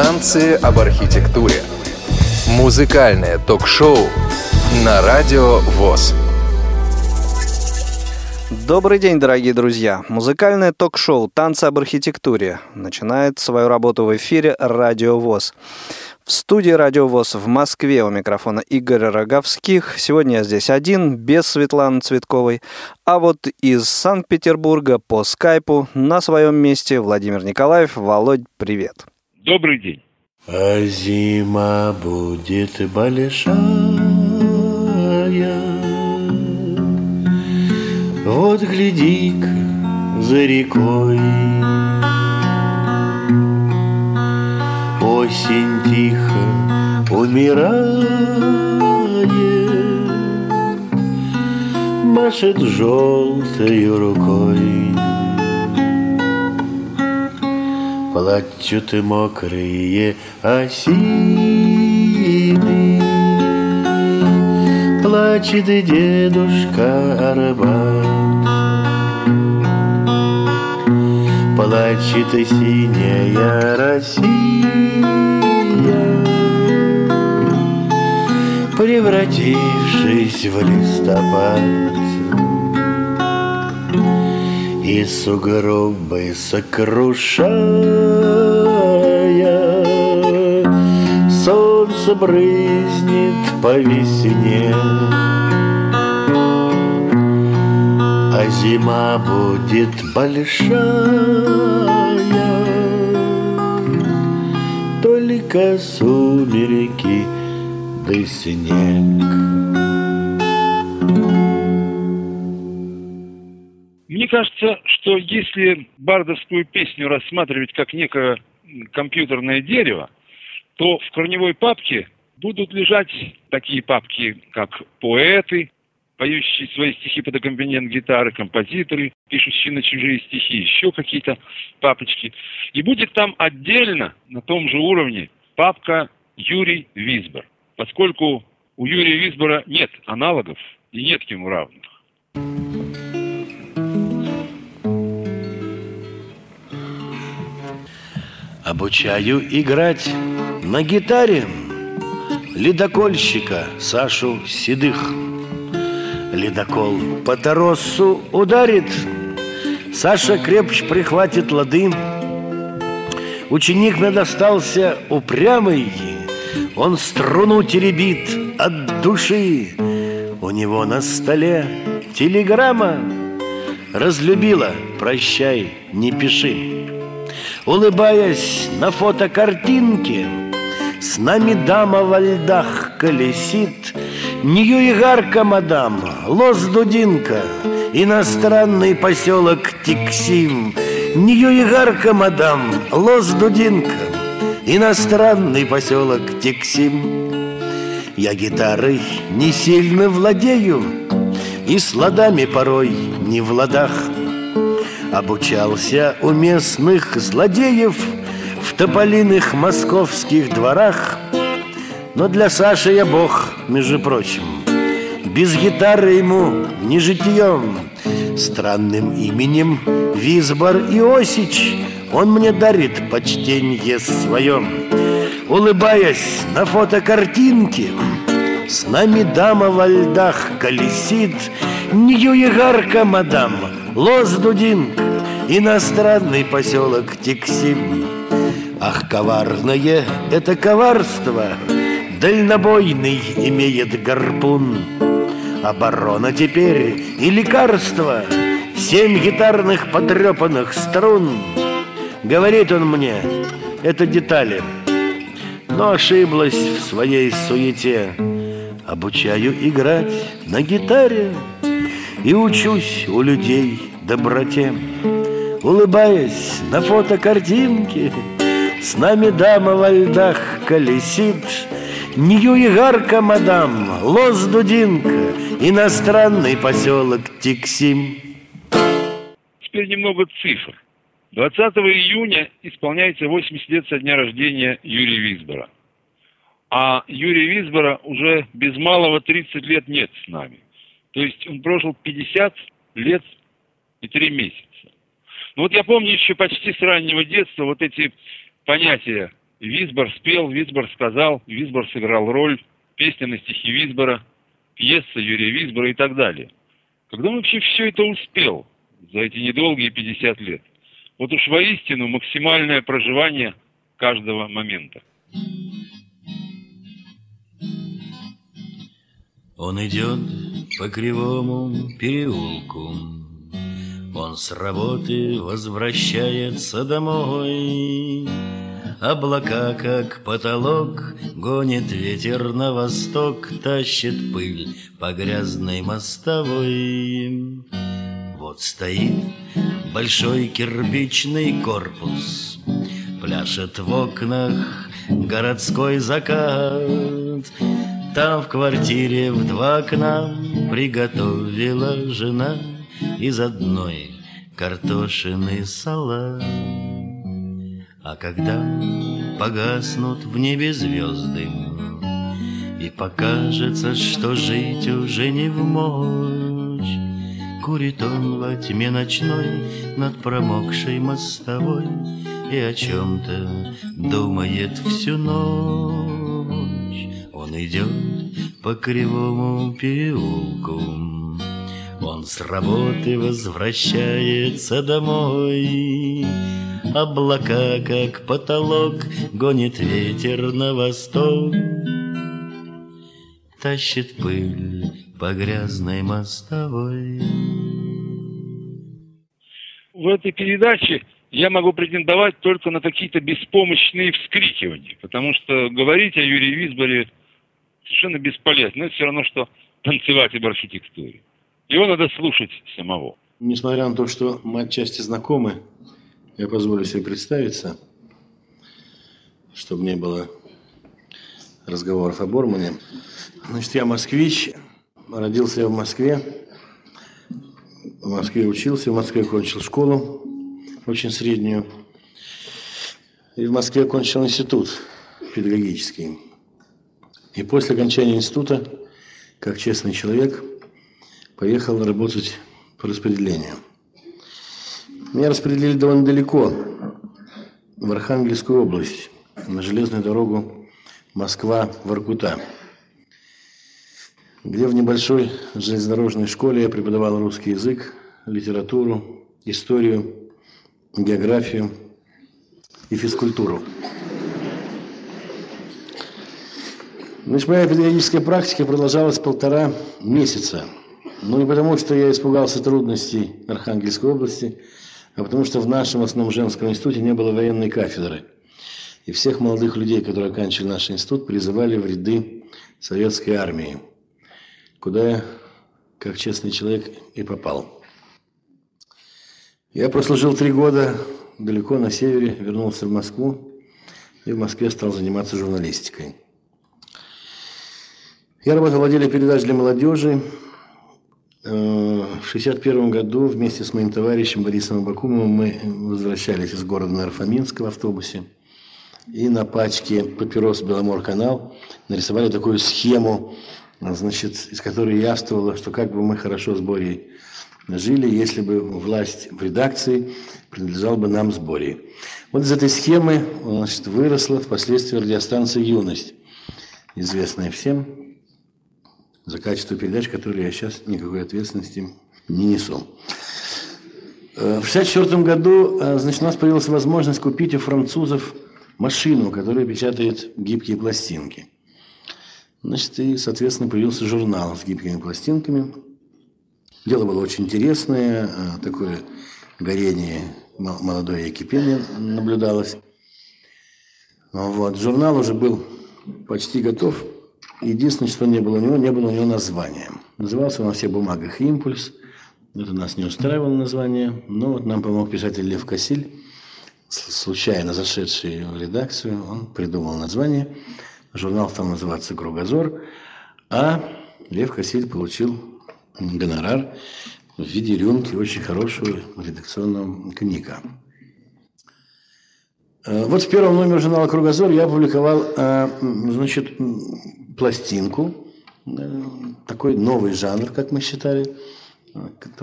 «Танцы об архитектуре». Музыкальное ток-шоу на Радио ВОС. Добрый день, дорогие друзья! Музыкальное ток-шоу «Танцы об архитектуре» начинает свою работу в эфире Радио ВОС. В студии Радио ВОС в Москве у микрофона Игорь Роговских. Сегодня я здесь один, без Светланы Цветковой. А вот из Санкт-Петербурга по скайпу на своем месте Владимир Николаев. Володь, привет! Добрый день! А зима будет большая, вот гляди-ка за рекой. Осень тихо умирает, машет желтою рукой. Плачут и мокрые осины, плачет и дедушка Арбат, плачет и синяя Россия, превратившись в листопад, и сугробы сокрушая, солнце брызнет по весне. А зима будет большая, только сумерки да снег. Мне кажется, что если бардовскую песню рассматривать как некое компьютерное дерево, то в корневой папке будут лежать такие папки, как поэты, поющие свои стихи под аккомпанемент гитары, композиторы, пишущие на чужие стихи, еще какие-то папочки. И будет там отдельно, на том же уровне, папка «Юрий Визбор», поскольку у Юрия Визбора нет аналогов и нет ему равных. Обучаю играть на гитаре ледокольщика Сашу Седых. Ледокол по торосу ударит, Саша крепче прихватит лады. Ученик надостался упрямый, он струну теребит от души. У него на столе телеграмма «Разлюбила, прощай, не пиши». Улыбаясь на фотокартинке, с нами дама во льдах колесит. Нью-Игарка, мадам, Лос-Дудинка, иностранный поселок Тиксим. Нью-Игарка, мадам, Лос-Дудинка, иностранный поселок Тиксим. Я гитарой не сильно владею и с ладами порой не в ладах. Обучался у местных злодеев в тополиных московских дворах. Но для Саши я бог, между прочим, без гитары ему не житьем. Странным именем Визбор Иосич он мне дарит почтенье свое. Улыбаясь на фотокартинке, с нами дама во льдах колесит. Нью-Игарка, мадам, Лос-Дудинка, иностранный поселок Тиксим. Ах, коварное это коварство, дальнобойный имеет гарпун. Оборона теперь и лекарство, 7 гитарных потрепанных струн. Говорит он мне, это детали, но ошиблась в своей суете. Обучаю играть на гитаре и учусь у людей доброте. Улыбаясь на фотокартинке, с нами дама во льдах колесит. Нью-Игарка, мадам, Лос-Дудинка, иностранный поселок Тиксим. Теперь немного цифр. 20 июня исполняется 80 лет со дня рождения Юрия Визбора. А Юрия Визбора уже без малого 30 лет нет с нами. То есть он прожил 50 лет и 3 месяца. Но вот я помню еще почти с раннего детства вот эти понятия Визбор спел, Визбор сказал, Визбор сыграл роль, песня на стихи Визбора, пьеса Юрия Визбора и так далее. Когда он вообще все это успел за эти недолгие 50 лет? Вот уж воистину максимальное проживание каждого момента. Он идет по кривому переулку, он с работы возвращается домой. Облака, как потолок, гонит ветер на восток, тащит пыль по грязной мостовой. Вот стоит большой кирпичный корпус, пляшет в окнах городской закат. Там в квартире в два окна приготовила жена из одной картошины салат. А когда погаснут в небе звезды и покажется, что жить уже не вмочь, курит он во тьме ночной над промокшей мостовой и о чем-то думает всю ночь. Он идет по кривому переулку, он с работы возвращается домой. Облака, как потолок, гонит ветер на восток, тащит пыль по грязной мостовой. В этой передаче я могу претендовать только на какие-то беспомощные вскрикивания, потому что говорить о Юрии Визборе совершенно бесполезно. Это все равно, что танцевать об архитектуре. Его надо слушать самого. Несмотря на то, что мы отчасти знакомы, я позволю себе представиться, чтобы не было разговоров о Бормане. Значит, я москвич, родился я в Москве учился, в Москве кончил школу, очень среднюю, и в Москве кончил институт педагогический. И после окончания института, как честный человек, поехал работать по распределению. Меня распределили довольно далеко, в Архангельскую область, на железную дорогу Москва-Воркута, где в небольшой железнодорожной школе я преподавал русский язык, литературу, историю, географию и физкультуру. Значит, моя педагогическая практика продолжалась 1,5 месяца. Ну, не потому, что я испугался трудностей Архангельской области, а потому что в нашем основном женском институте не было военной кафедры. И всех молодых людей, которые оканчивали наш институт, призывали в ряды советской армии, куда я, как честный человек, и попал. Я прослужил 3 года далеко на севере, вернулся в Москву и в Москве стал заниматься журналистикой. Я работал в отделе передач для молодежи. В 1961 году вместе с моим товарищем Борисом Абакумовым мы возвращались из города Нарфаминска в автобусе и на пачке «Папирос Беломорканал» нарисовали такую схему, значит, из которой явствовало, что как бы мы хорошо с Борей жили, если бы власть в редакции принадлежала бы нам с Борей. Вот из этой схемы, значит, выросла впоследствии радиостанция «Юность», известная всем за качество передач, которые я сейчас никакой ответственности не несу. В 1964 году, значит, у нас появилась возможность купить у французов машину, которая печатает гибкие пластинки. Значит, и, соответственно, появился журнал с гибкими пластинками. Дело было очень интересное, такое горение молодое кипение наблюдалось. Вот. Журнал уже был почти готов. Единственное, что не было у него названия. Назывался он на всех бумагах «Импульс». Это нас не устраивало название. Но вот нам помог писатель Лев Кассиль, случайно зашедший в редакцию. Он придумал название. Журнал стал называться «Кругозор». А Лев Кассиль получил гонорар в виде рюмки очень хорошего редакционного коньяка. Вот в первом номере журнала «Кругозор» я опубликовал, значит, пластинку, такой новый жанр, как мы считали,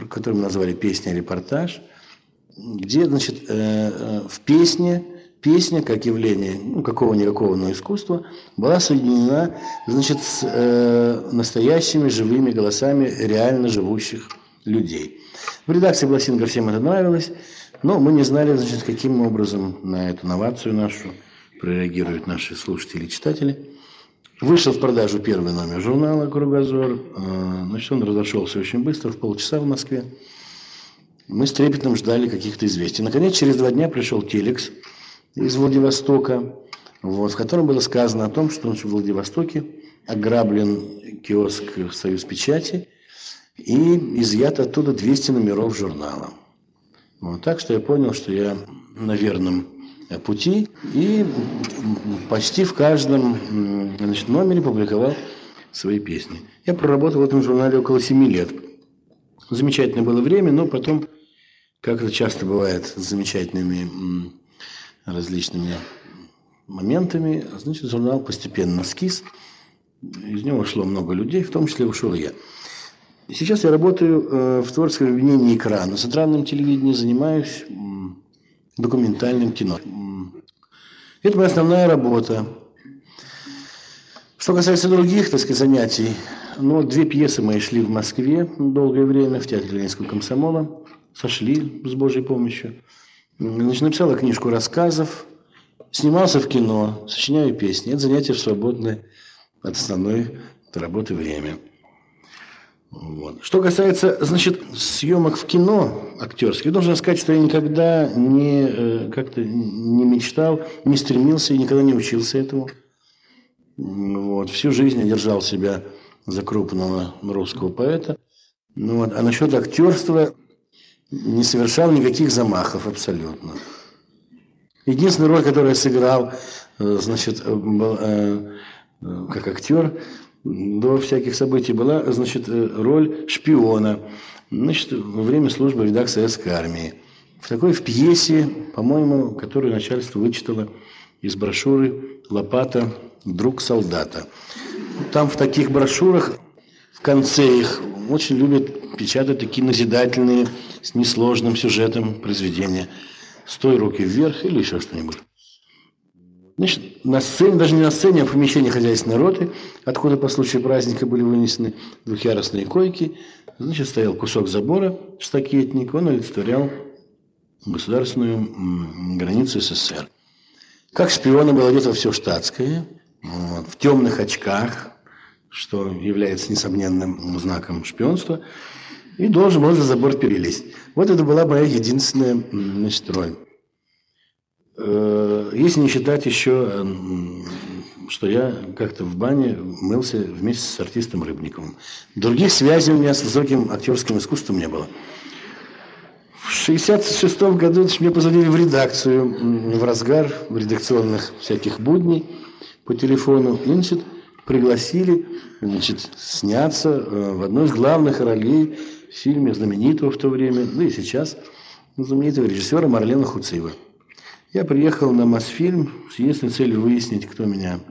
который мы назвали «Песня-репортаж», где, значит, в песне песня, как явление, ну, какого-никакого, но искусства, была соединена, значит, с настоящими живыми голосами реально живущих людей. В редакции «Бласинга» всем это нравилось, но мы не знали, значит, каким образом на эту новацию нашу прореагируют наши слушатели и читатели. Вышел в продажу первый номер журнала «Кругозор». Значит, он разошелся очень быстро, в полчаса в Москве. Мы с трепетом ждали каких-то известий. Наконец, через 2 дня пришел телекс из Владивостока, вот, в котором было сказано о том, что в Владивостоке ограблен киоск в «Союз печати» и изъято оттуда 200 номеров журнала. Вот, так что я понял, что я на верном пути, и почти в каждом, значит, номере публиковал свои песни. Я проработал в этом журнале около 7 лет. Замечательное было время, но потом, как это часто бывает с замечательными различными моментами, значит, журнал постепенно скис, из него ушло много людей, в том числе ушел и я. Сейчас я работаю в творческом объединении «Экран», на центральном телевидении занимаюсь документальным кино. Это моя основная работа. Что касается других, так сказать, занятий, ну, 2 пьесы мои шли в Москве долгое время, в театре Ленинского комсомола, сошли с Божьей помощью. Значит, написала книжку рассказов, снимался в кино, сочиняю песни. Это занятие в свободное от основной работы время. Вот. Что касается, значит, съемок в кино актерских, я должен сказать, что я никогда не мечтал, не стремился и никогда не учился этому. Вот. Всю жизнь я держал себя за крупного русского поэта. Ну, вот. А насчет актерства не совершал никаких замахов абсолютно. Единственная роль, которую я сыграл, значит, был, как актер, до всяких событий была, значит, роль шпиона, значит, во время службы в рядах Советской армии. В такой пьесе, по-моему, которую начальство вычитало из брошюры «Лопата. Друг солдата». Там в таких брошюрах, в конце их, очень любят печатать такие назидательные, с несложным сюжетом произведения. «Стой, руки вверх» или еще что-нибудь. Значит, на сцене, даже не на сцене, а в помещении хозяйственной роты, откуда по случаю праздника были вынесены двухъярусные койки, значит, стоял кусок забора, штакетник, он олицетворял государственную границу СССР. Как шпиона было одето все штатское, вот, в темных очках, что является несомненным знаком шпионства, и должен был за забор перелезть. Вот это была моя единственная, значит, роль. Если не считать еще, что я как-то в бане мылся вместе с артистом Рыбниковым. Других связей у меня с высоким актерским искусством не было. В 1966 году мне позвонили в редакцию в разгар редакционных всяких будней по телефону. И, значит, пригласили, значит, сняться в одной из главных ролей в фильме знаменитого в то время, да и сейчас, знаменитого режиссера Марлена Хуциева. Я приехал на Мосфильм с единственной целью выяснить, кто меня,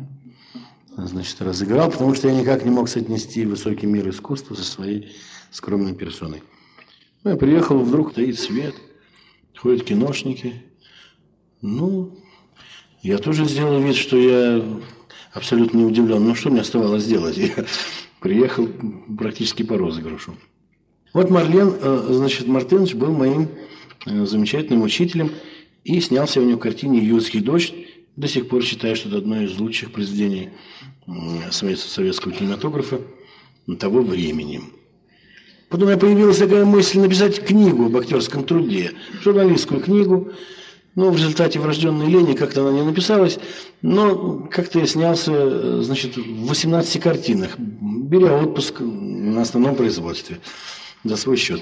значит, разыграл, потому что я никак не мог соотнести высокий мир искусства со своей скромной персоной. Ну, я приехал, вдруг стоит свет, ходят киношники. Ну, я тоже сделал вид, что я абсолютно не удивлен. Ну, что мне оставалось делать? Я приехал практически по розыгрышу. Вот Марлен, значит, Мартынович был моим замечательным учителем. И снялся у него в картине «Юртский дождь». До сих пор считаю, что это одно из лучших произведений советского кинематографа того времени. Потом у меня появилась такая мысль написать книгу об актерском труде, журналистскую книгу. Но в результате врожденной лени как-то она не написалась. Но как-то я снялся, значит, в 18 картинах, беря отпуск на основном производстве за свой счет.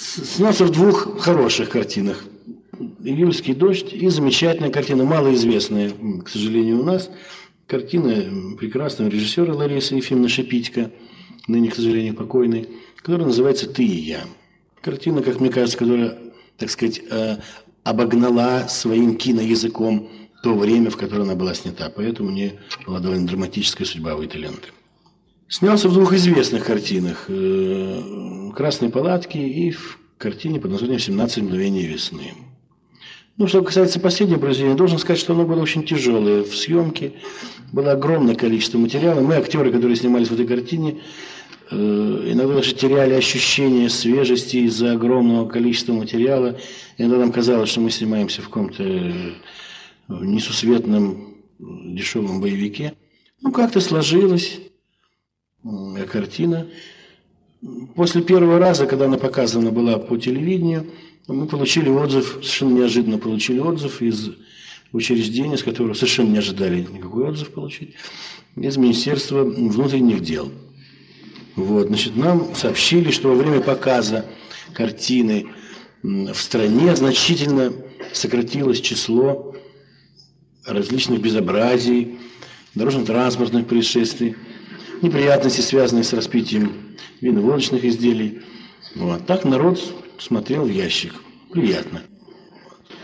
Снялся в 2 хороших картинах. «Июльский дождь» и замечательная картина, малоизвестная, к сожалению, у нас. Картина прекрасного режиссера Ларисы Ефимовны Шепитько, ныне, к сожалению, покойной, которая называется «Ты и я». Картина, как мне кажется, которая, так сказать, обогнала своим киноязыком то время, в которое она была снята. Поэтому мне была довольно драматическая судьба «Вы таленты». Снялся в 2 известных картинах «Красные палатки» и в картине под названием «17 мгновений весны». Ну, что касается последнего произведения, я должен сказать, что оно было очень тяжелое в съемке. Было огромное количество материала. Мы, актеры, которые снимались в этой картине, иногда даже теряли ощущение свежести из-за огромного количества материала. Иногда нам казалось, что мы снимаемся в каком-то несусветном дешевом боевике. Ну, как-то сложилась картина. После первого раза, когда она показана была по телевидению, мы получили отзыв, совершенно неожиданно получили отзыв из учреждения, с которого совершенно не ожидали никакой отзыв получить, из Министерства внутренних дел. Вот, значит, нам сообщили, что во время показа картины в стране значительно сократилось число различных безобразий, дорожно-транспортных происшествий, неприятностей, связанных с распитием винно-водочных изделий. Вот. Так народ смотрел в ящик. Приятно.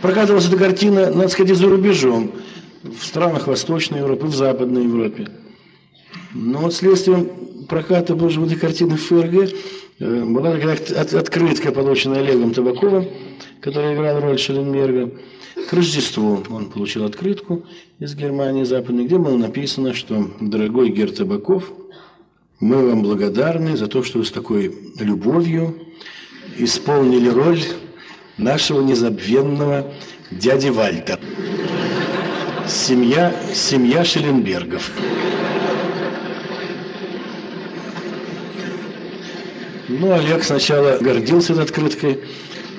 Прокатывалась эта картина, надо сказать, за рубежом, в странах Восточной Европы, в Западной Европе. Но вот следствием проката этой картины в ФРГ была открытка, полученная Олегом Табаковым, который играл роль Шелленберга. К Рождеству он получил открытку из Германии Западной, где было написано, что «Дорогой Герр Табаков, мы вам благодарны за то, что вы с такой любовью исполнили роль нашего незабвенного дяди Вальтера. Семья Шелленбергов». Ну, Олег сначала гордился этой открыткой,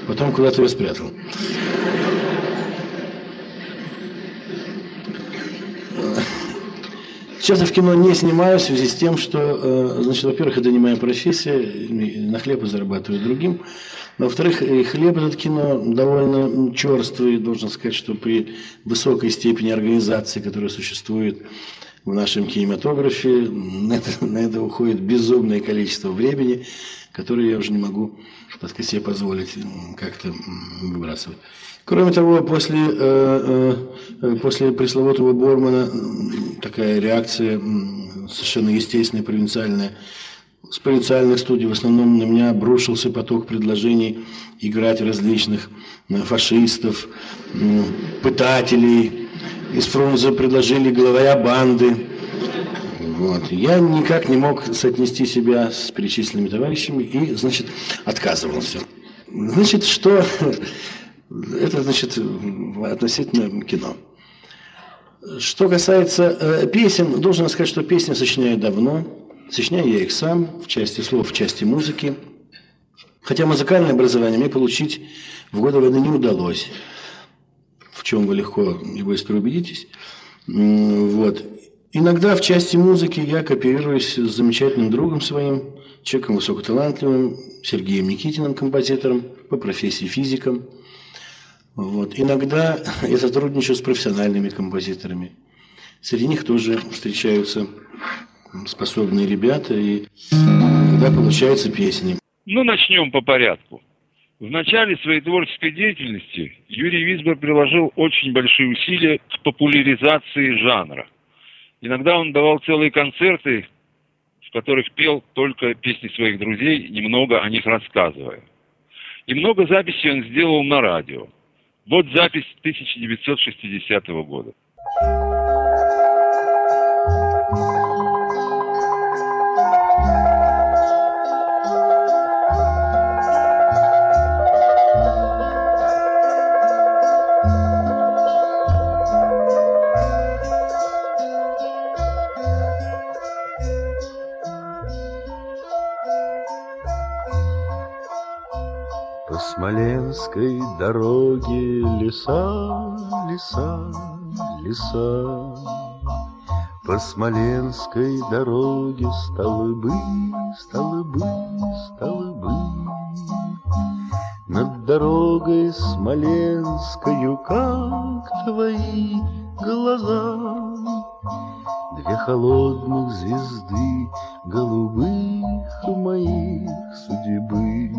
потом куда-то ее спрятал. Сейчас я в кино не снимаю в связи с тем, что, значит, во-первых, это не моя профессия, на хлеб зарабатываю другим. Во-вторых, и хлеб этот кино довольно черствый, должен сказать, что при высокой степени организации, которая существует в нашем кинематографе, на это уходит безумное количество времени, которое я уже не могу, так сказать, себе позволить как-то выбрасывать. Кроме того, после пресловутого Бормана такая реакция совершенно естественная, провинциальная. С провинциальных студий в основном на меня обрушился поток предложений играть различных фашистов, пытателей. Из Фрунзе предложили главаря банды. Вот. Я никак не мог соотнести себя с перечисленными товарищами и, значит, отказывался. Значит, что... Это, значит, относительно кино. Что касается песен, должен сказать, что песни сочиняю давно. Сочиняю я их сам, в части слов, в части музыки. Хотя музыкальное образование мне получить в годы войны не удалось. В чем вы легко и быстро убедитесь. Вот. Иногда в части музыки я кооперируюсь с замечательным другом своим, человеком высокоталантливым, Сергеем Никитиным, композитором, по профессии физиком. Вот. Иногда я сотрудничаю с профессиональными композиторами. Среди них тоже встречаются способные ребята, и иногда получаются песни. Ну, начнем по порядку. В начале своей творческой деятельности Юрий Визбор приложил очень большие усилия к популяризации жанра. Иногда он давал целые концерты, в которых пел только песни своих друзей, немного о них рассказывая. И много записей он сделал на радио. Вот запись 1960 года. По Смоленской дороге леса, леса, леса. По Смоленской дороге столбы, столбы, столбы. Над дорогой Смоленскою, как твои глаза, две холодных звезды голубых моих судьбы.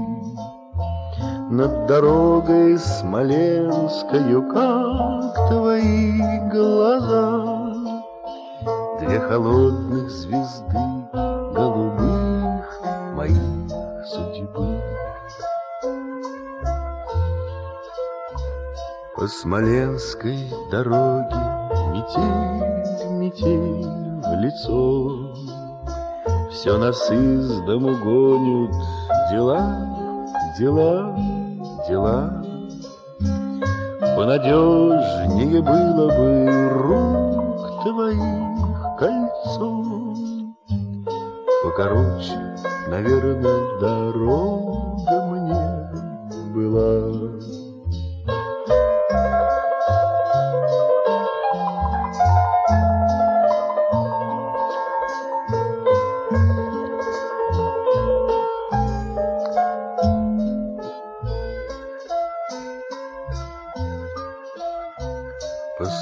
Над дорогой Смоленскою, как твои глаза, две холодных звезды голубых моих судьбы. По Смоленской дороге метель, метель в лицо. Все нас из дому гонят дела, дела, дела. Понадежнее было бы рук твоих кольцо. Покороче, наверное, дорога мне была.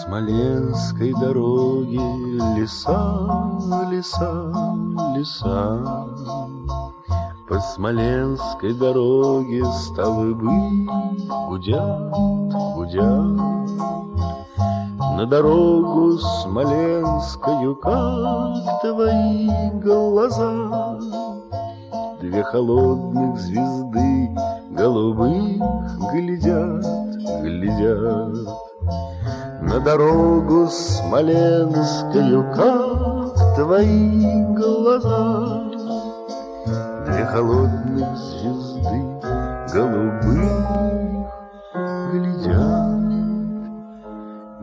Смоленской дороги леса, леса, леса. По Смоленской дороге столбы гудят, гудят. На дорогу смоленскую, как твои глаза, две холодных звезды голубых глядят, глядят. На дорогу смоленскую, как твои глаза, две холодных звезды голубые глядят,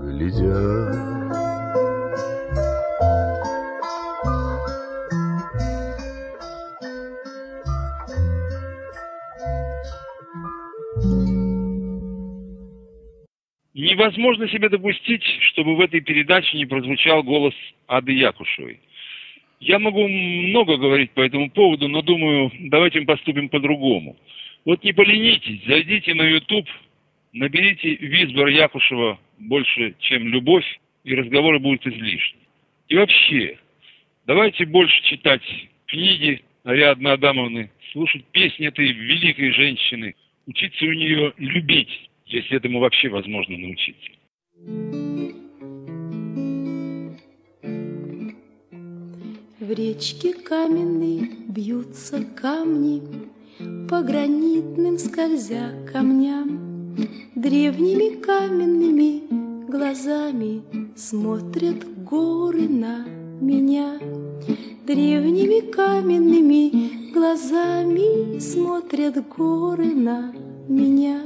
глядят. Невозможно себе допустить, чтобы в этой передаче не прозвучал голос Ады Якушевой. Я могу много говорить по этому поводу, но думаю, давайте мы поступим по-другому. Вот не поленитесь, зайдите на YouTube, наберите Визбор Якушева больше, чем любовь, и разговоры будут излишни. И вообще, давайте больше читать книги Ариадны Адамовны, слушать песни этой великой женщины, учиться у нее любить, если этому вообще возможно научиться. В речке каменной бьются камни, по гранитным скользя камням. Древними каменными глазами смотрят горы на меня. Древними каменными глазами смотрят горы на меня.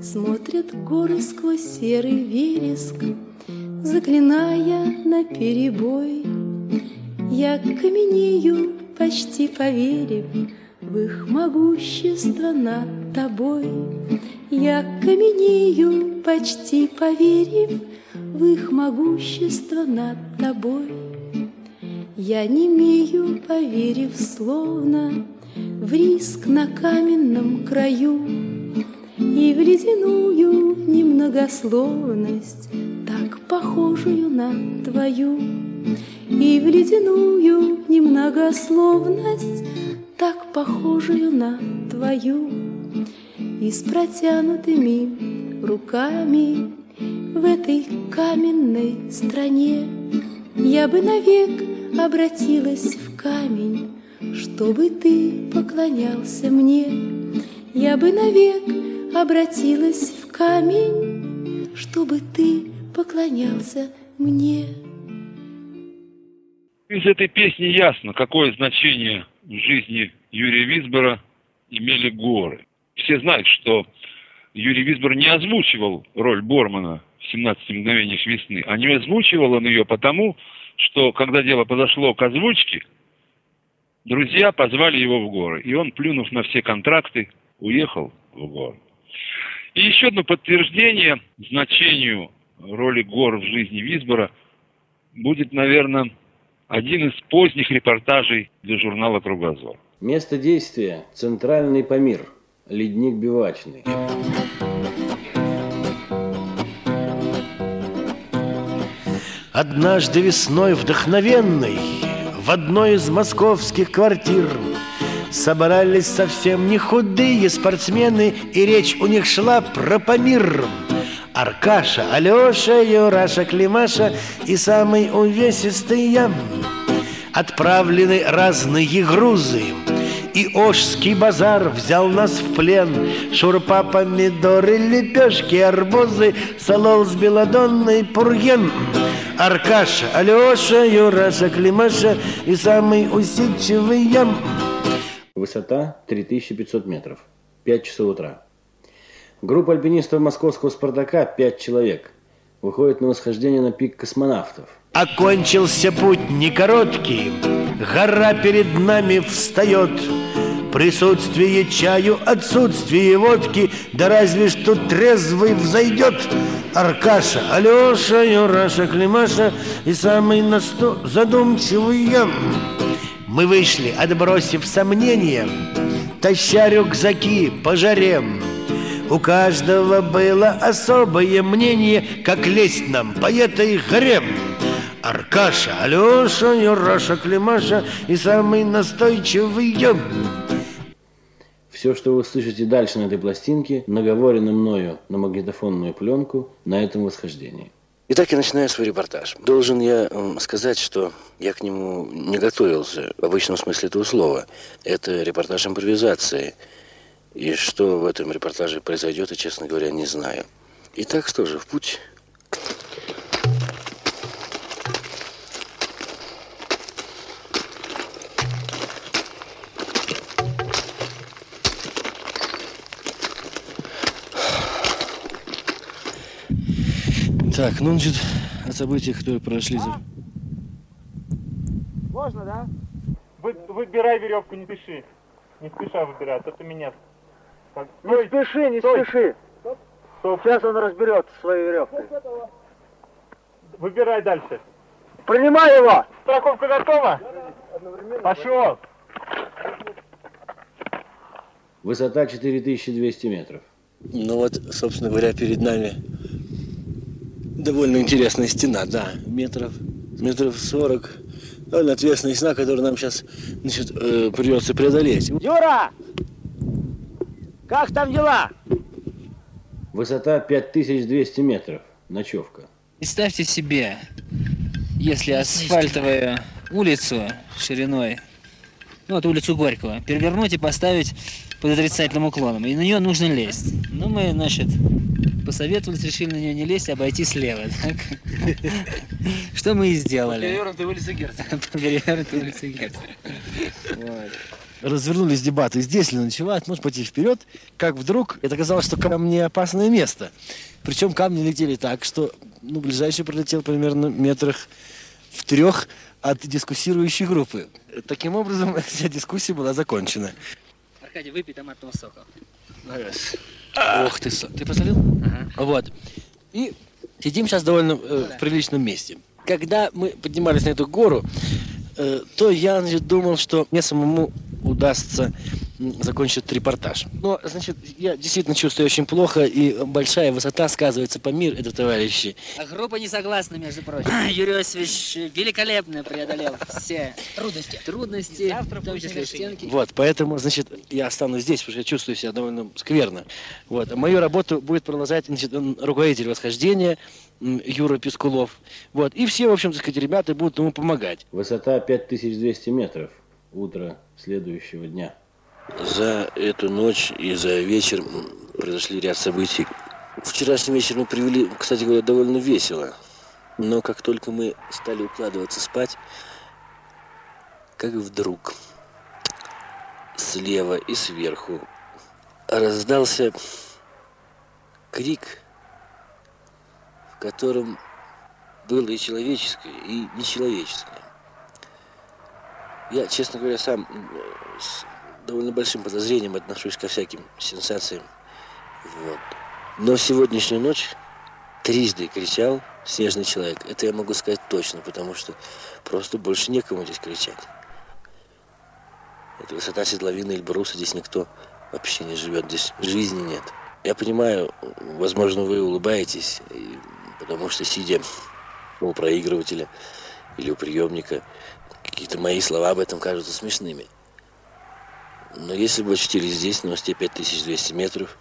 Смотрят горы сквозь серый вереск, заклиная наперебой. Я каменею, почти поверив в их могущество над тобой. Я каменею, почти поверив в их могущество над тобой. Я немею, поверив словно в риск на каменном краю и в ледяную немногословность, так похожую на твою. И в ледяную немногословность, так похожую на твою. И с протянутыми руками в этой каменной стране я бы навек обратилась в камень, чтобы ты поклонялся мне. Я бы навек обратилась в камень, чтобы ты поклонялся мне. Из этой песни ясно, какое значение в жизни Юрия Визбора имели горы. Все знают, что Юрий Визбор не озвучивал роль Бормана в 17 мгновениях весны, а не озвучивал он ее потому, что когда дело подошло к озвучке, друзья позвали его в горы, и он, плюнув на все контракты, уехал в горы. И еще одно подтверждение значению роли гор в жизни Визбора будет, наверное, один из поздних репортажей для журнала «Кругозор». Место действия – Центральный Памир, ледник Бивачный. Однажды весной вдохновенной в одной из московских квартир собрались совсем не худые спортсмены, и речь у них шла про Памир. Аркаша, Алеша, Юраша, Климаша и самый увесистый я, отправлены разные грузы, и Ошский базар взял нас в плен. Шурпа, помидоры, лепешки, арбузы солол с белодонной пурген. Аркаша, Алеша, Юраша, Климаша и самый усидчивый ям. Высота 3500 метров. 5 часов утра. Группа альпинистов московского «Спартака», 5 человек, выходит на восхождение на пик космонавтов. Окончился путь не короткий, гора перед нами встает. Присутствие чаю, отсутствие водки, да разве что трезвый взойдет. Аркаша, Алеша, Юраша, Климаша и самый на сто задумчивый я. Мы вышли, отбросив сомнения, таща рюкзаки по жаре. У каждого было особое мнение, как лезть нам по этой горе. Аркаша, Алеша, Юраша, Климаша и самый настойчивый я. Все, что вы слышите дальше на этой пластинке, наговорено мною на магнитофонную пленку на этом восхождении. Итак, я начинаю свой репортаж. Должен я сказать, что я к нему не готовился в обычном смысле этого слова. Это репортаж импровизации. И что в этом репортаже произойдет, я, честно говоря, не знаю. Итак, что же, в путь. Так, ну, значит, о событиях, которые прошли за... Можно, да? Выбирай веревку, не спеши. Не спеша выбирай, а то меня... Так. Не спеши, не спеши. Стоп. Стоп. Сейчас он разберет свою веревку. Выбирай дальше. Принимай его! Страховка готова? Да. Пошел! Высота 4200 метров. Ну вот, собственно говоря, перед нами... Довольно интересная стена, да, метров 40. Довольно ответственная стена, которую нам сейчас, значит, придется преодолеть. Юра! Как там дела? Высота 5200 метров, ночевка. Представьте себе, если асфальтовую улицу шириной, ну, вот улицу Горького, перевернуть и поставить под отрицательным уклоном, и на нее нужно лезть. Ну, мы, значит... Посоветовались, решили на нее не лезть, а обойти слева. Что мы и сделали. Перевернутая улица Герцена. Перевернутая улица Герцена. Развернулись дебаты, здесь ли ночевать, может пойти вперед. Как вдруг это оказалось, что камни опасное место. Причем камни летели так, что ближайший пролетел примерно метрах в 3 от дискуссирующей группы. Таким образом, вся дискуссия была закончена. Аркадий, выпей томатного сока. Ох ты, ты посолил? Ага. Вот. И сидим сейчас довольно в приличном месте. Когда мы поднимались на эту гору, то я, значит, думал, что мне самому удастся закончить репортаж. Но, значит, я действительно чувствую очень плохо, и большая высота сказывается по миру, это, товарищи. А группа не согласна, между прочим. Юрий Иосифович великолепно преодолел все трудности, в том числе стенки. Вот, поэтому, значит, я останусь здесь, потому что я чувствую себя довольно скверно. Вот. Мою работу будет продолжать, значит, руководитель восхождения Юра Пискулов. Вот. И все, в общем, так сказать, ребята будут ему помогать. Высота 5200 метров. Утро следующего дня. За эту ночь и за вечер произошли ряд событий. Вчерашний вечер мы привели, кстати говоря, довольно весело. Но как только мы стали укладываться спать, как вдруг слева и сверху раздался крик, в котором было и человеческое, и нечеловеческое. Я, честно говоря, сам... довольно большим подозрением отношусь ко всяким сенсациям. Вот. Но сегодняшнюю ночь трижды кричал «Снежный человек». Это я могу сказать точно, потому что просто больше некому здесь кричать. Это высота седловины Эльбруса, здесь никто вообще не живет, здесь жизни нет. Я понимаю, возможно, вы улыбаетесь, потому что, сидя у проигрывателя или у приемника, какие-то мои слова об этом кажутся смешными. Но если бы очутились здесь, на высоте 5200 метров,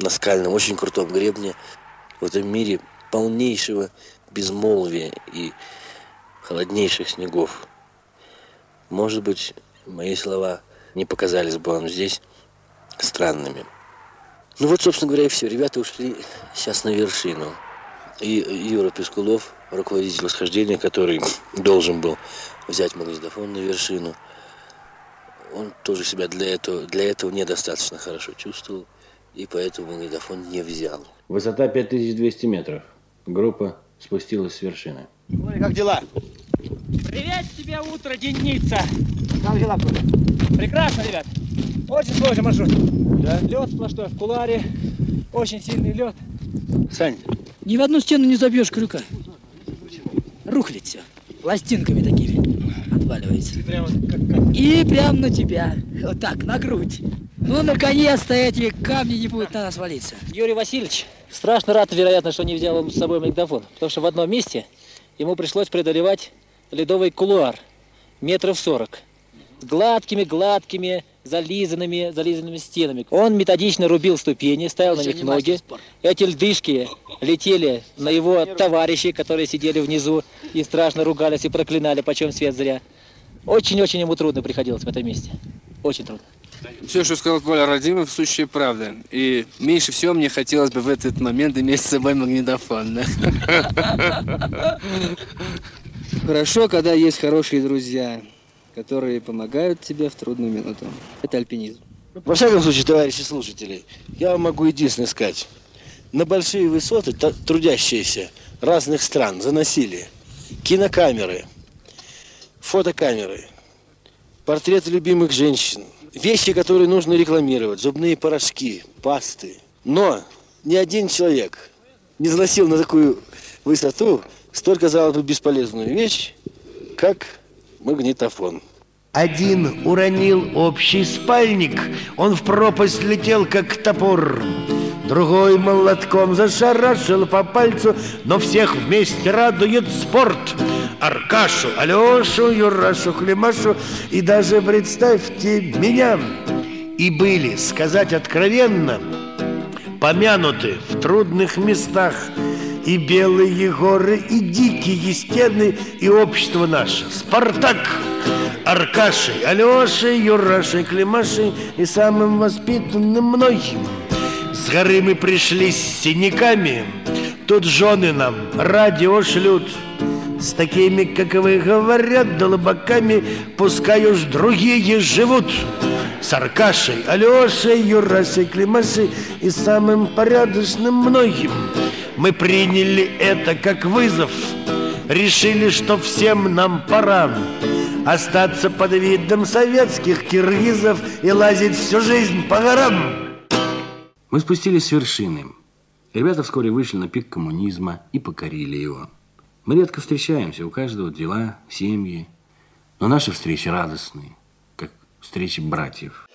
на скальном, очень крутом гребне, в этом мире полнейшего безмолвия и холоднейших снегов, может быть, мои слова не показались бы вам здесь странными. Ну вот, собственно говоря, и все. Ребята ушли сейчас на вершину. И Юра Пискулов, руководитель восхождения, который должен был взять магнитофон на вершину, он тоже себя для этого недостаточно хорошо чувствовал, и поэтому магнитофон не взял. Высота 5200 метров. Группа спустилась с вершины. Коля, как дела? Привет тебя, утро, денница! Как дела, Коля? Прекрасно, ребят. Очень сложный маршрут. Да? Лед сплошной в куларе, очень сильный лед. Сань, ни в одну стену не забьешь крюка. Рухлит все. Пластинками такими отваливается. И прямо на тебя. Вот так, на грудь. Ну, наконец-то эти камни не будут на нас валиться. Юрий Васильевич страшно рад, вероятно, что не взял с собой магнитофон. Потому что в одном месте ему пришлось преодолевать ледовый кулуар. 40 метров. Гладкими, зализанными стенами. Он методично рубил ступени, ставил на них ноги. Эти льдышки летели на его товарищей, которые сидели внизу и страшно ругались и проклинали, почем свет зря. Очень-очень ему трудно приходилось в этом месте. Очень трудно. Все, что сказал Коля Родимов, сущая правда. И меньше всего мне хотелось бы в этот момент иметь с собой магнитофон. Хорошо, когда есть хорошие друзья, которые помогают тебе в трудную минуту. Это альпинизм. Во всяком случае, товарищи слушатели, я вам могу единственное сказать. На большие высоты трудящиеся разных стран заносили кинокамеры, фотокамеры, портреты любимых женщин, вещи, которые нужно рекламировать, зубные порошки, пасты. Но ни один человек не заносил на такую высоту столько, казалось бы, бесполезную вещь, как магнитофон. Один уронил общий спальник, он в пропасть летел, как топор. Другой молотком зашарашил по пальцу, но всех вместе радует спорт. Аркашу, Алешу, Юрашу, Хлемашу и даже, представьте, меня. И были, сказать откровенно, помянуты в трудных местах и белые горы, и дикие стены, и общество наше. Спартак, Аркаши, Алеши, Юраши, Климаши и самым воспитанным мной. С горы мы пришли с синяками, тут жены нам радио шлют. С такими, как вы, говорят, долбаками, пускай уж другие живут. С Аркашей, Алешей, Юрашей, Климашей и самым порядочным многим. Мы приняли это как вызов, решили, что всем нам пора остаться под видом советских киргизов и лазить всю жизнь по горам. Мы спустились с вершины. Ребята вскоре вышли на пик коммунизма и покорили его. Мы редко встречаемся, у каждого дела, семьи, но наши встречи радостные, как встречи братьев.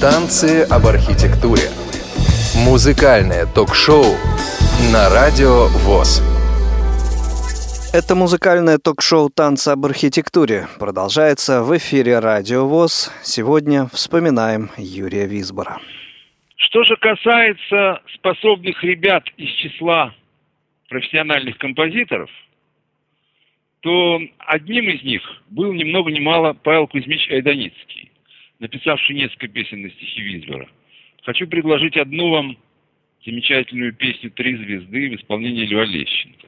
Танцы об архитектуре. Музыкальное ток-шоу на Радио ВОС. Это музыкальное ток-шоу «Танцы об архитектуре» продолжается в эфире Радио ВОС. Сегодня вспоминаем Юрия Визбора. Что же касается способных ребят из числа профессиональных композиторов, то одним из них был ни много ни мало Павел Кузьмич Аедоницкий, написавший несколько песен на стихи Визбора. Хочу предложить одну вам замечательную песню «Три звезды» в исполнении Льва Лещенко.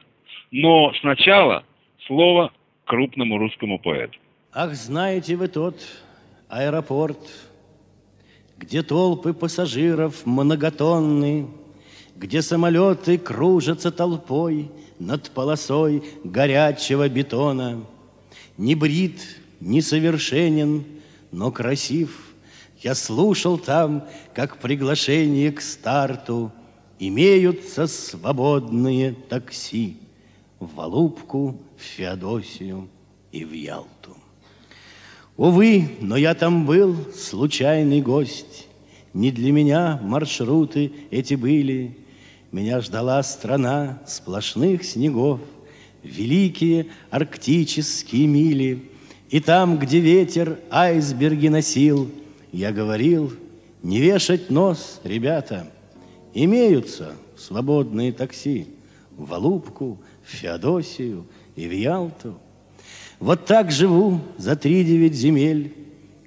Но сначала слово крупному русскому поэту. Ах, знаете вы тот аэропорт, где толпы пассажиров многотонны, где самолеты кружатся толпой над полосой горячего бетона. Не брит, не совершенен, но красив. Я слушал там, как приглашение к старту, имеются свободные такси в Алупку, в Феодосию и в Ялту. Увы, но я там был случайный гость. Не для меня маршруты эти были. Меня ждала страна сплошных снегов, великие арктические мили. И там, где ветер айсберги носил, я говорил, не вешать нос, ребята, имеются свободные такси в Алупку, в Феодосию и в Ялту. Вот так живу за 3-9 земель,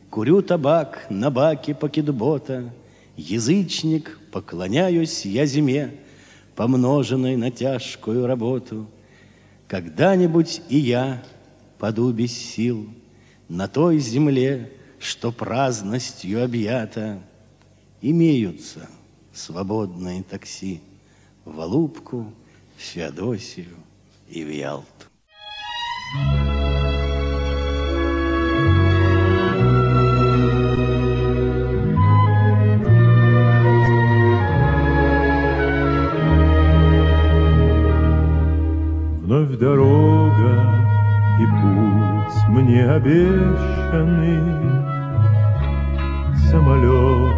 курю табак на баке покидбота, язычник, поклоняюсь я зиме, помноженной на тяжкую работу. Когда-нибудь и я паду без сил на той земле, что праздностью объята. Имеются свободные такси в Алупку, в Феодосию и в Ялту. Вновь дорога и путь мне обещанный, самолет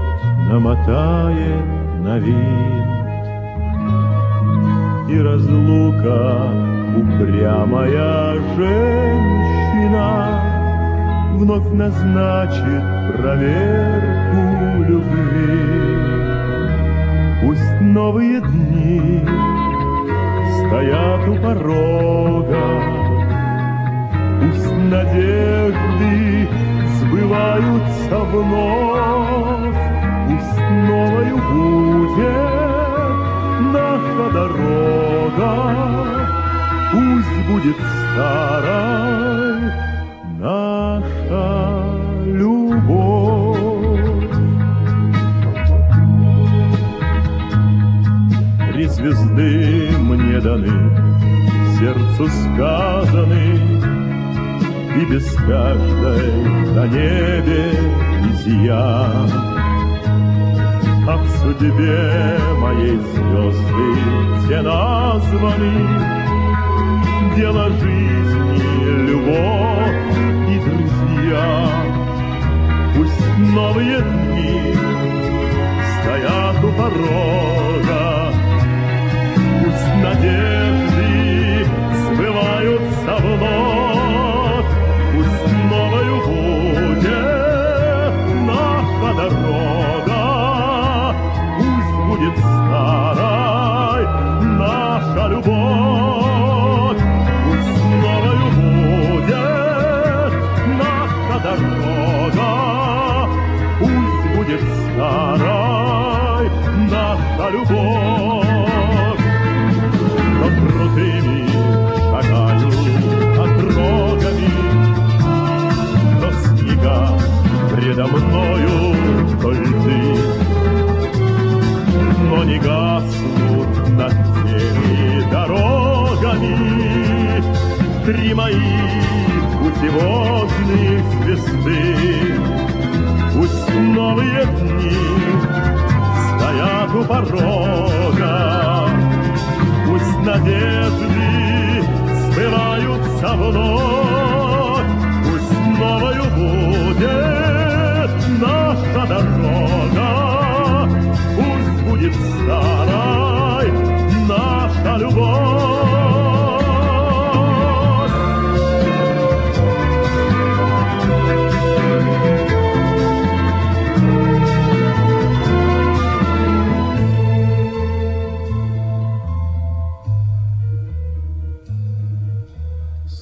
намотает на винт, и разлука упрямая женщина вновь назначит проверку любви. Пусть новые дни стоят у порога, пусть надежды сбываются вновь, пусть новою будет наша дорога, пусть будет старой наша любовь. Три звезды мне даны, сердцу сказаны, и без каждой на небе изъян. А в судьбе моей звезды те названы, дело жизни, любовь и друзья. Пусть новые дни стоят у порога, пусть надежды сбываются вновь, дорога, пусть будет старой наша любовь, пусть новою будет наша дорога, пусть будет старой наша любовь. Под крутыми шагами, под дорогами, но снега предо мною ты. Но не гаснут над теми дорогами три мои путеводные звезды. Пусть новые дни стоят у порога, пусть надежды сбываются вновь, пусть новою будет наша дорога, пусть будет старой наша любовь.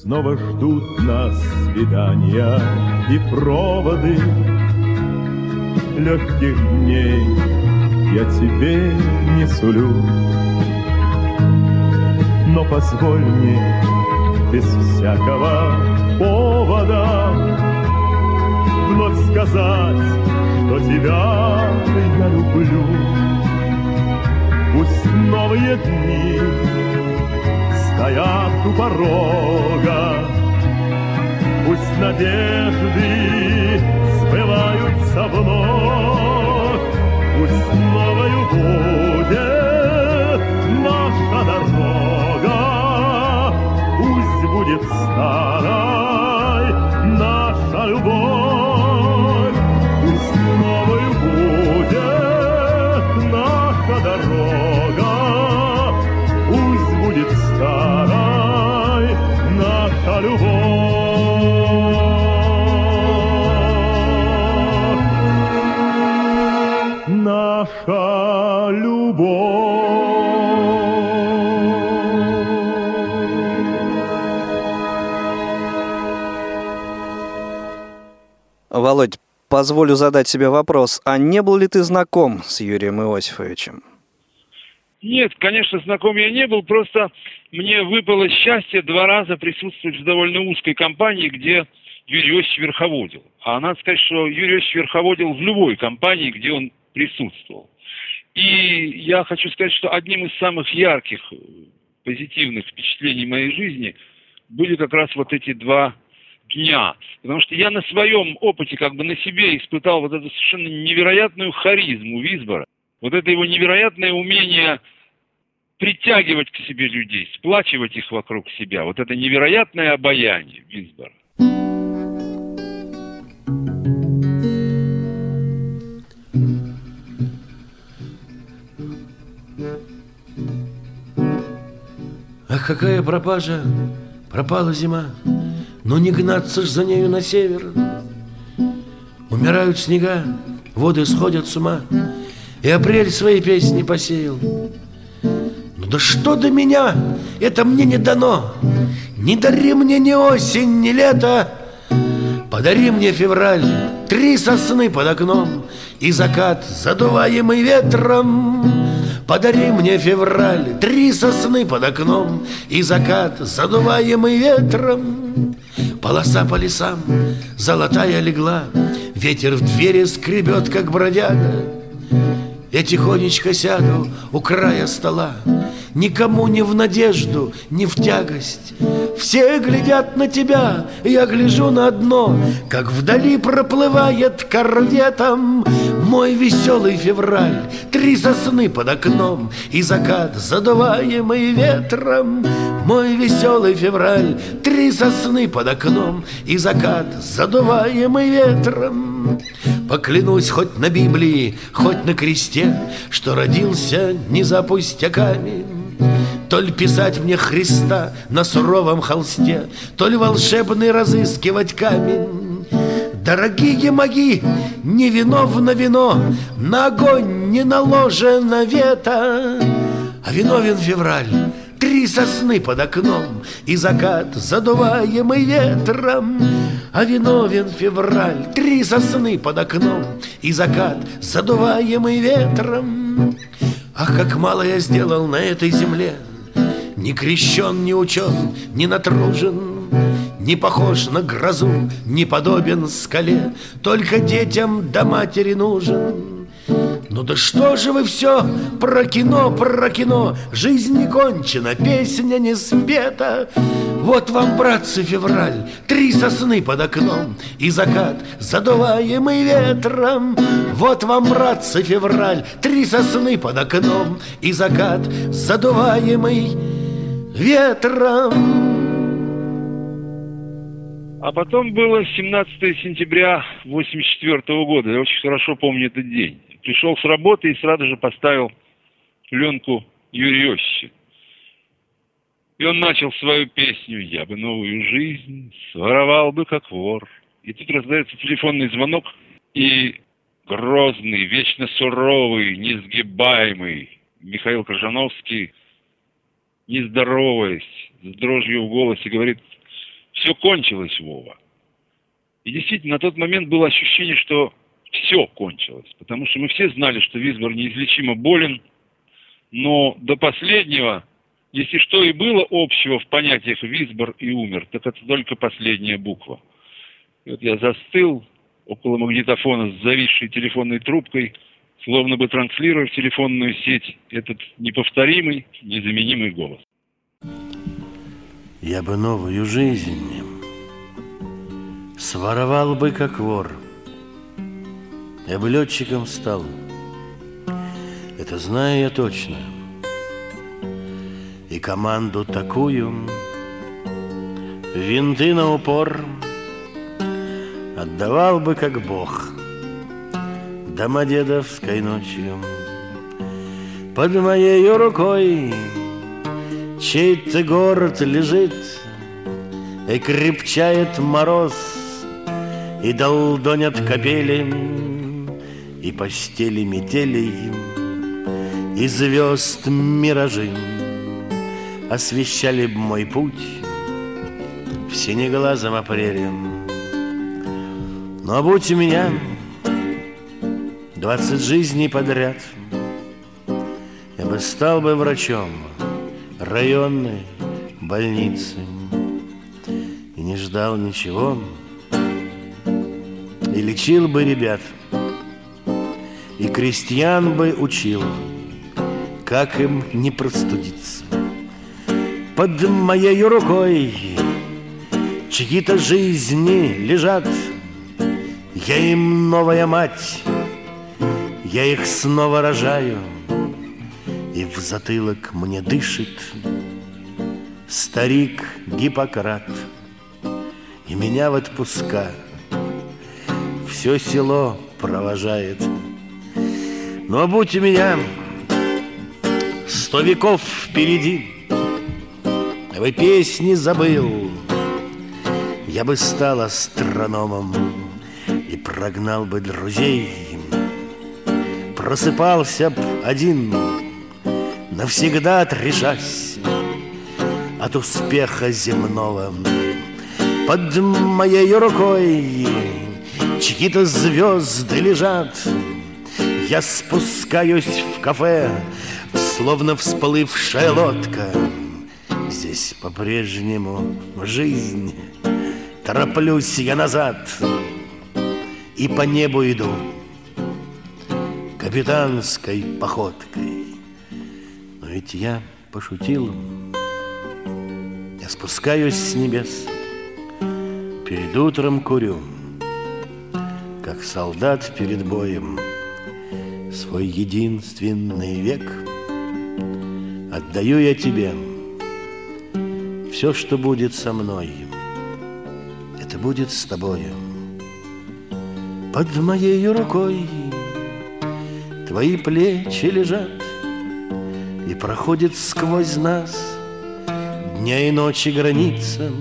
Снова ждут нас свидания и проводы легких дней, я тебе не сулю, но позволь мне без всякого повода вновь сказать, что тебя я люблю. Пусть новые дни стоят у порога, пусть надежды сбываются вновь, пусть новою будет наша дорога, пусть будет старой наша любовь, пусть новою будет наша дорога, пусть будет старой наша любовь. Наша любовь. Володь, позволю задать себе вопрос. А не был ли ты знаком с Юрием Иосифовичем? Нет, конечно, знаком я не был. Просто мне выпало счастье 2 раза присутствовать в довольно узкой компании, где Юрий Иосифович верховодил. А надо сказать, что Юрий Иосифович верховодил в любой компании, где он присутствовал. И я хочу сказать, что одним из самых ярких позитивных впечатлений моей жизни были как раз вот эти 2 дня. Потому что я на своем опыте, как бы на себе, испытал вот эту совершенно невероятную харизму Визбора. Вот это его невероятное умение притягивать к себе людей, сплачивать их вокруг себя. Вот это невероятное обаяние Визбора. Ах, какая пропажа, пропала зима, но не гнаться ж за нею на север. Умирают снега, воды сходят с ума, и апрель свои песни посеял. Ну да что до меня, это мне не дано. Не дари мне ни осень, ни лето, подари мне февраль, 3 сосны под окном и закат, задуваемый ветром. Подари мне февраль, 3 сосны под окном и закат, задуваемый ветром. Полоса по лесам, золотая легла, ветер в двери скребет, как бродяга. Я тихонечко сяду у края стола, никому не в надежду, не в тягость. Все глядят на тебя, я гляжу на дно, как вдали проплывает корветом мой веселый февраль, 3 сосны под окном и закат, задуваемый ветром. Мой веселый февраль, 3 сосны под окном и закат, задуваемый ветром. Поклянусь хоть на Библии, хоть на кресте, что родился не за пустяками. То ли писать мне Христа на суровом холсте, то ли волшебный разыскивать камень. Дорогие мои, не виновно вино, на огонь не наложено вето, а виновен февраль, 3 сосны под окном и закат, задуваемый ветром. А виновен февраль, 3 сосны под окном и закат, задуваемый ветром. Ах, как мало я сделал на этой земле, не крещен, не учен, не натружен, не похож на грозу, не подобен скале, только детям да матери нужен. Ну да что же вы все про кино, про кино? Жизнь не кончена, песня не спета. Вот вам, братцы, февраль, 3 сосны под окном и закат, задуваемый ветром. Вот вам, братцы, февраль, 3 сосны под окном и закат, задуваемый ветром. А потом было 17 сентября 1984 года. Я очень хорошо помню этот день. Пришел с работы и сразу же поставил пленку Юрия Иосифовича. И он начал свою песню «Я бы новую жизнь своровал бы, как вор». И тут раздается телефонный звонок, и грозный, вечно суровый, несгибаемый Михаил Кожановский, не здороваясь, с дрожью в голосе, говорит: «Все кончилось, Вова». И действительно, на тот момент было ощущение, что все кончилось, потому что мы все знали, что Визбор неизлечимо болен, но до последнего, если что и было общего в понятиях «Визбор» и «умер», так это только последняя буква. И вот я застыл около магнитофона с зависшей телефонной трубкой, словно бы транслируя в телефонную сеть этот неповторимый, незаменимый голос. Я бы новую жизнь своровал бы, как вор. Я бы летчиком стал, это знаю я точно, и команду такую, винты на упор, отдавал бы, как Бог, домодедовской ночью. Под моей рукой чей-то город лежит, и крепчает мороз, и долдонят капели, и постели метелей, и звезд миражи освещали б мой путь в синеглазом апреле. Но будь у меня 20 жизней подряд, я бы стал бы врачом районной больницы и не ждал ничего, и лечил бы ребят, и крестьян бы учил, как им не простудиться. Под моей рукой чьи-то жизни лежат, я им новая мать, я их снова рожаю, и в затылок мне дышит старик Гиппократ. И меня в отпуска все село провожает. Но будь у меня 100 веков впереди, вы песни забыл, я бы стал астрономом и прогнал бы друзей. Просыпался б один, навсегда отрешась от успеха земного. Под моей рукой чьи-то звезды лежат, я спускаюсь в кафе, словно всплывшая лодка. Здесь по-прежнему жизнь, тороплюсь я назад и по небу иду капитанской походкой. Но ведь я пошутил, я спускаюсь с небес, перед утром курю, как солдат перед боем, свой единственный век отдаю я тебе. Все, что будет со мной, это будет с тобою. Под моей рукой твои плечи лежат, и проходит сквозь нас дня и ночи граница,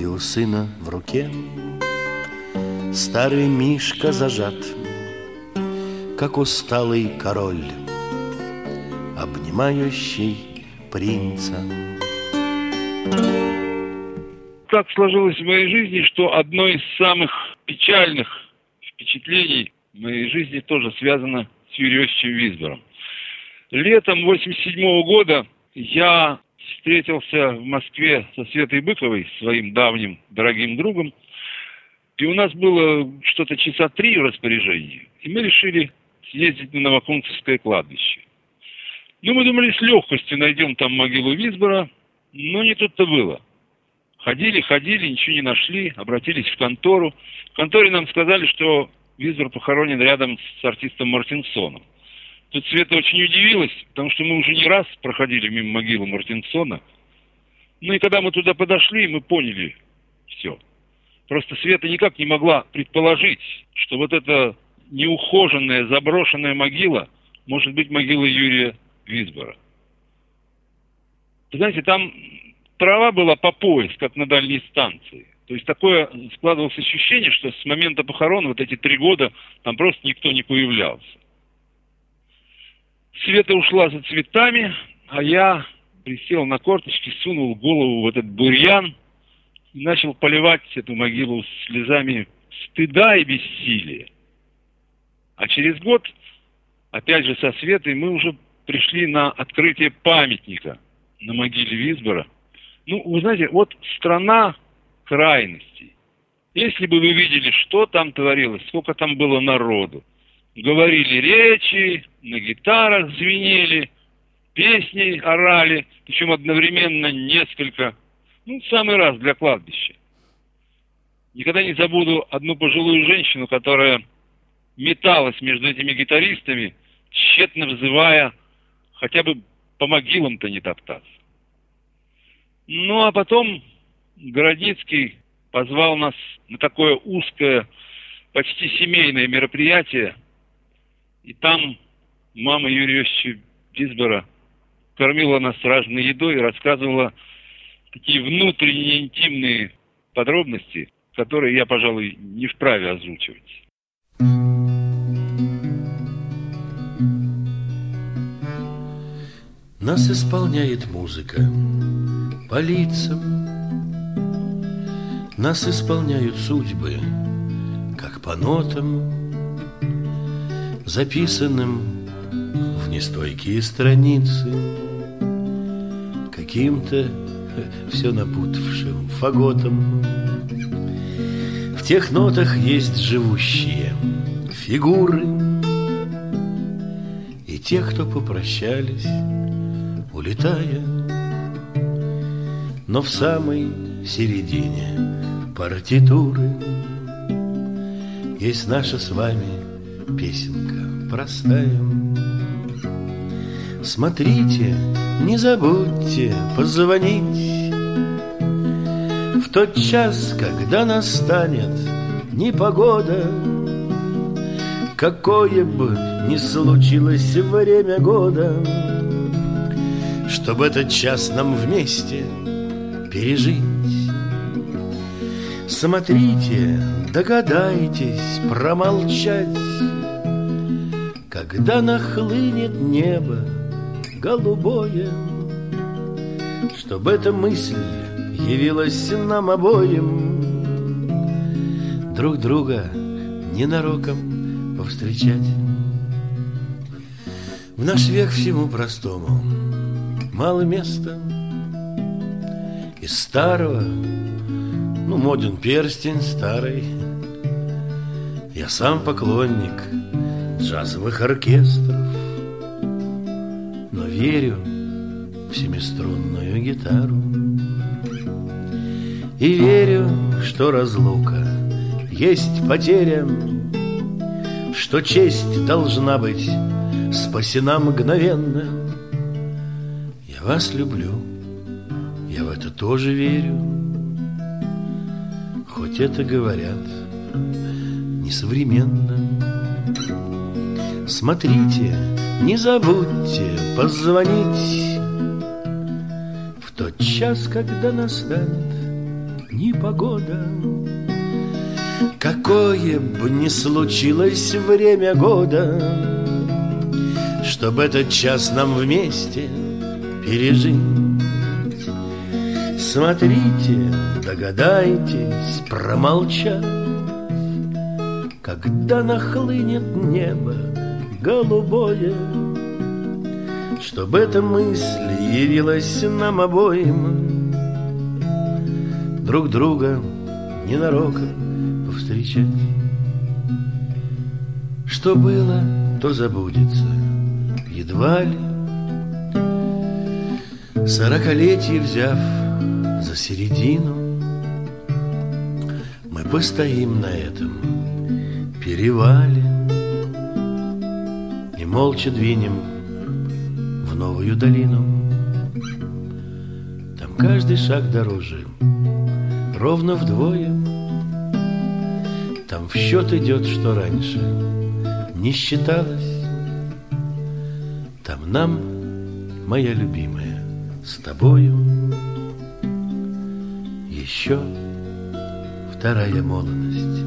и у сына в руке старый мишка зажат, как усталый король, обнимающий принца. Так сложилось в моей жизни, что одно из самых печальных впечатлений в моей жизни тоже связано с Юрием Иосифовичем Визбором. Летом 1987 года я встретился в Москве со Светой Быковой, своим давним дорогим другом, и у нас было что-то часа 3 в распоряжении, и мы решили съездить на Новокунцевское кладбище. Ну, мы думали, с легкостью найдем там могилу Визбора, но не тут-то было. Ходили, ничего не нашли, обратились в контору. В конторе нам сказали, что Визбор похоронен рядом с артистом Мартинсоном. Тут Света очень удивилась, потому что мы уже не раз проходили мимо могилы Мартинсона. Ну и когда мы туда подошли, мы поняли все. Просто Света никак не могла предположить, что вот эта неухоженная, заброшенная могила может быть могилой Юрия Визбора. Вы знаете, там трава была по пояс, как на дальней станции. То есть такое складывалось ощущение, что с момента похорон вот эти 3 года там просто никто не появлялся. Света ушла за цветами, а я присел на корточки, сунул голову в этот бурьян и начал поливать эту могилу слезами стыда и бессилия. А через год, опять же со Светой, мы уже пришли на открытие памятника на могиле Визбора. Ну, вы знаете, вот страна крайностей. Если бы вы видели, что там творилось, сколько там было народу. Говорили речи, на гитарах звенели, песни орали, причем одновременно несколько. Ну, в самый раз для кладбища. Никогда не забуду одну пожилую женщину, которая металась между этими гитаристами, тщетно взывая хотя бы по могилам-то не топтаться. Ну, а потом Городницкий позвал нас на такое узкое, почти семейное мероприятие. И там мама Юрия Иосифовича Визбора кормила нас разной едой и рассказывала такие внутренние интимные подробности, которые я, пожалуй, не вправе озвучивать. Нас исполняет музыка по лицам, нас исполняют судьбы как по нотам, записанным в нестойкие страницы, каким-то все напутавшим фаготом. В тех нотах есть живущие фигуры и те, кто попрощались, улетая. Но в самой середине партитуры есть наша с вами песенка простая. Смотрите, не забудьте позвонить в тот час, когда настанет непогода. Какое бы ни случилось время года, чтобы этот час нам вместе пережить. Смотрите, догадайтесь промолчать, когда нахлынет небо голубое, чтобы эта мысль явилась нам обоим, друг друга ненароком повстречать. В наш век всему простому мало места. Из старого, моден перстень старый. Я сам поклонник джазовых оркестров, но верю в семиструнную гитару и верю, что разлука есть потеря, что честь должна быть спасена мгновенно. Вас люблю, я в это тоже верю, хоть это говорят несовременно. Смотрите, не забудьте позвонить в тот час, когда настанет непогода. Какое бы ни случилось время года, чтобы этот час нам вместе пережить. Смотрите, догадайтесь промолчать, когда нахлынет небо голубое, чтобы эта мысль явилась нам обоим, друг друга ненароком повстречать. Что было, то забудется, едва ли. 40-летие взяв за середину, мы постоим на этом перевале и молча двинем в новую долину. Там каждый шаг дороже, ровно вдвое. Там в счет идет, что раньше не считалось. Там нам, моя любимая, с тобою еще вторая молодость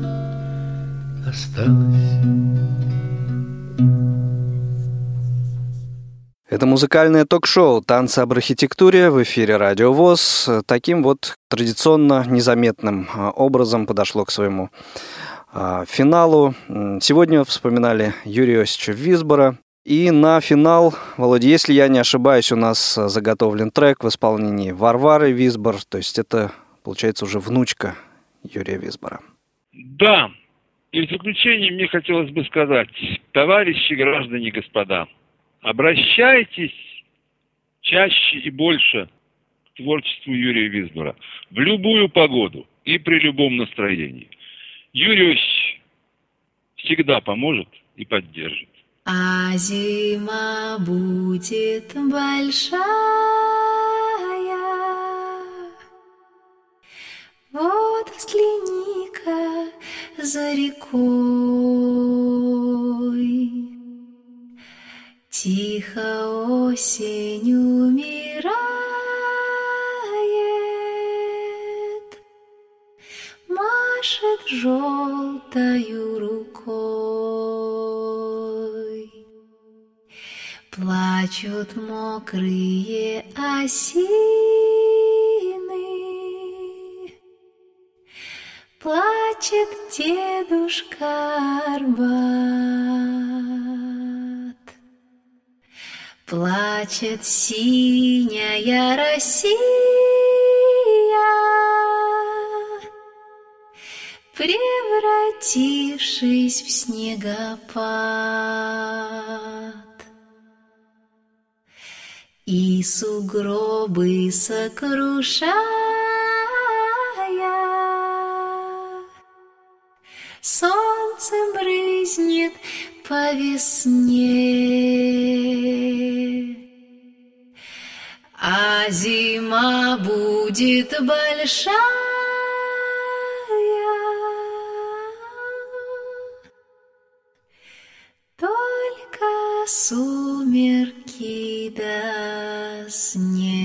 осталась. Это музыкальное ток-шоу «Танцы об архитектуре» в эфире Радио ВОС. Таким вот традиционно незаметным образом подошло к своему финалу. Сегодня вспоминали Юрия Иосифовича Визбора. И на финал, Володя, если я не ошибаюсь, у нас заготовлен трек в исполнении Варвары Визбор, то есть это, получается, уже внучка Юрия Визбора. Да, и в заключение мне хотелось бы сказать, товарищи, граждане, господа, обращайтесь чаще и больше к творчеству Юрия Визбора в любую погоду и при любом настроении. Юрий всегда поможет и поддержит. А зима будет большая, вот взгляни-ка за рекой. Тихо осень умирает, машет желтою рукой. Плачут мокрые осины, плачут плачет дедушка Арбат. Плачет синяя Россия, превратившись в снегопад. И сугробы сокрушая, солнце брызнет по весне. А зима будет большая, только сумерки да снег.